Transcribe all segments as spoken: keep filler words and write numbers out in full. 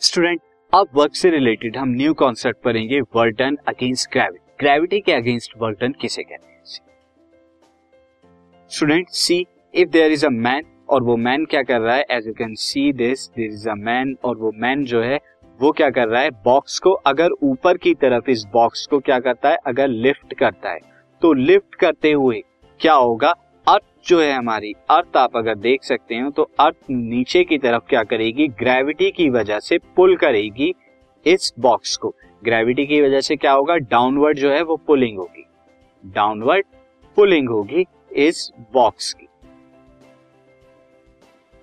Student, अब work से related हम न्यू कॉन्सेप्ट पढ़ेंगे, work done against gravity. Gravity के अगेंस्ट वर्क डन किसे कहते हैं? Student see, if there is a man, और वो मैन क्या कर रहा है, as you can see this, there is a man, और वो मैन जो है वो क्या कर रहा है, बॉक्स को अगर ऊपर की तरफ, इस बॉक्स को क्या करता है, अगर लिफ्ट करता है, तो लिफ्ट करते हुए क्या होगा, अर्थ जो है हमारी, अर्थ आप अगर देख सकते हो तो अर्थ नीचे की तरफ क्या करेगी, ग्रेविटी की वजह से पुल करेगी इस बॉक्स को। ग्रेविटी की वजह से क्या होगा, डाउनवर्ड जो है वो पुलिंग होगी, डाउनवर्ड पुलिंग होगी इस बॉक्स की।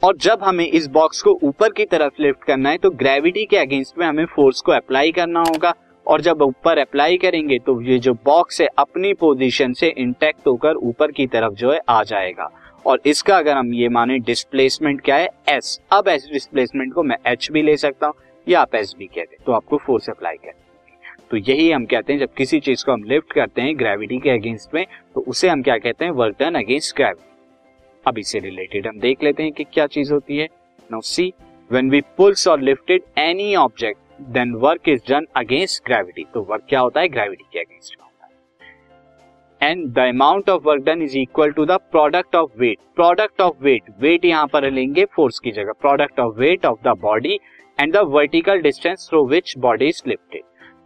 और जब हमें इस बॉक्स को ऊपर की तरफ लिफ्ट करना है तो ग्रेविटी के अगेंस्ट में हमें फोर्स को अप्लाई करना होगा, और जब ऊपर अप्लाई करेंगे तो ये जो बॉक्स है अपनी पोजीशन से इंटैक्ट होकर ऊपर की तरफ जो है आ जाएगा। और इसका अगर हम ये माने डिस्प्लेसमेंट क्या है, एस। अब एस डिस्प्लेसमेंट को मैं एच भी ले सकता हूँ, या आप एस भी कहते हैं, तो आपको फोर्स अप्लाई करना है। तो यही हम कहते हैं, जब किसी चीज को हम लिफ्ट करते हैं ग्रेविटी के अगेंस्ट में तो उसे हम क्या कहते हैं, वर्क डन अगेंस्ट ग्रेविटी। अब इससे रिलेटेड हम देख लेते हैं कि क्या चीज होती है। Now see, when we pulls और lifted any object then work is done against gravity. तो वर्क क्या होता है, ग्रेविटी के अगेंस्ट होता है। And the amount of work done is equal to the product of weight. Product of weight, weight यहाँ पर लेंगे फोर्स की जगह, product of weight of the body and the vertical distance through which body is lifted.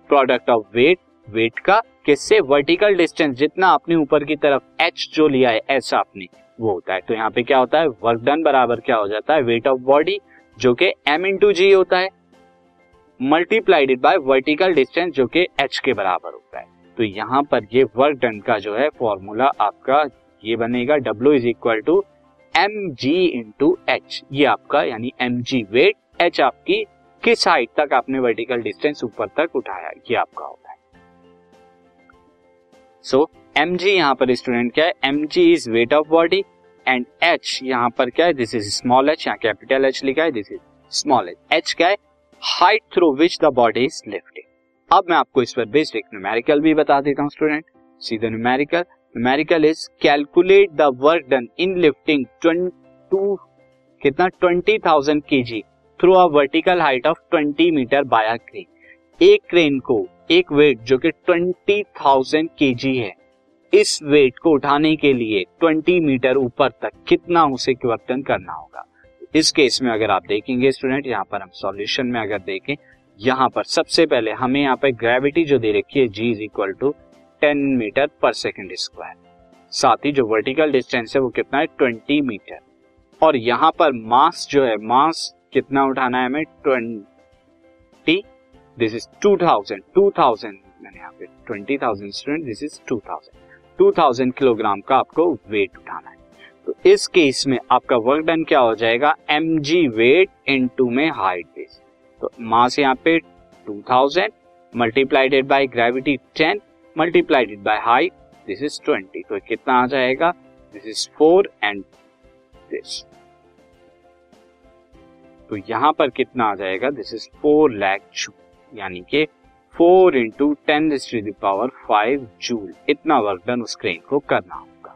Product of weight, wait का किससे, vertical distance, जितना आपने ऊपर की तरफ एच जो लिया है, एस आपने, वो होता है। तो यहाँ पे क्या होता है, वर्क डन बराबर क्या हो जाता है, वेट ऑफ बॉडी जो कि एम इंटू जी होता है, मल्टीप्लाइड बाय वर्टिकल डिस्टेंस जो कि एच के बराबर होता है। तो यहाँ पर ये वर्क डन का जो है फॉर्मूला आपका ये बनेगा, W is equal to M G into H. ये आपका यानी एम जी वेट, एच आपकी किस हाइट तक आपने वर्टिकल डिस्टेंस ऊपर तक उठाया, ये आपका होता है। सो so, mg यहाँ पर स्टूडेंट क्या है, mg is weight of body and h यहाँ पर क्या है, दिस इज स्मॉल h, यहाँ कैपिटल h लिखा है, this is small h। h क्या है, height through which the body is lifted. अब मैं आपको इस पर बेस्ड एक न्यूमेरिकल भी बता देता हूँ student. See the numerical, numerical is calculate the work done in lifting twenty कितना twenty thousand K G through a vertical height of twenty metre by a crane. एक क्रेन को एक वेट जो कि ट्वेंटी थाउजेंड के जी है, इस wait को उठाने के लिए ट्वेंटी मीटर ऊपर तक कितना उसे वर्क डन करना होगा। इस केस में अगर आप देखेंगे स्टूडेंट, यहाँ पर हम सॉल्यूशन में अगर देखें, यहाँ पर सबसे पहले हमें यहाँ पर ग्रेविटी जो दे रखी है G is equal to ten metre per second square, साथ ही जो वर्टिकल डिस्टेंस है वो कितना है, ट्वेंटी मीटर, और यहाँ पर मास जो है, मास कितना उठाना है हमें, twenty, this is two thousand two thousand मैंने यहाँ पे twenty thousand student, this is two thousand two thousand kilogram का आपको वेट उठाना है। तो इस केस में आपका वर्क डन क्या हो जाएगा, mg वेट इनटू में हाइट बेस। तो मास यहाँ पे two thousand multiplied by gravity ten multiplied by height, this is twenty, तो कितना आ जाएगा, this is four and this, तो यहाँ पर कितना आ जाएगा, this is four lakh joule, यानी कि four into ten to the power five joule, इतना वर्क डन उस क्रेन को करना होगा।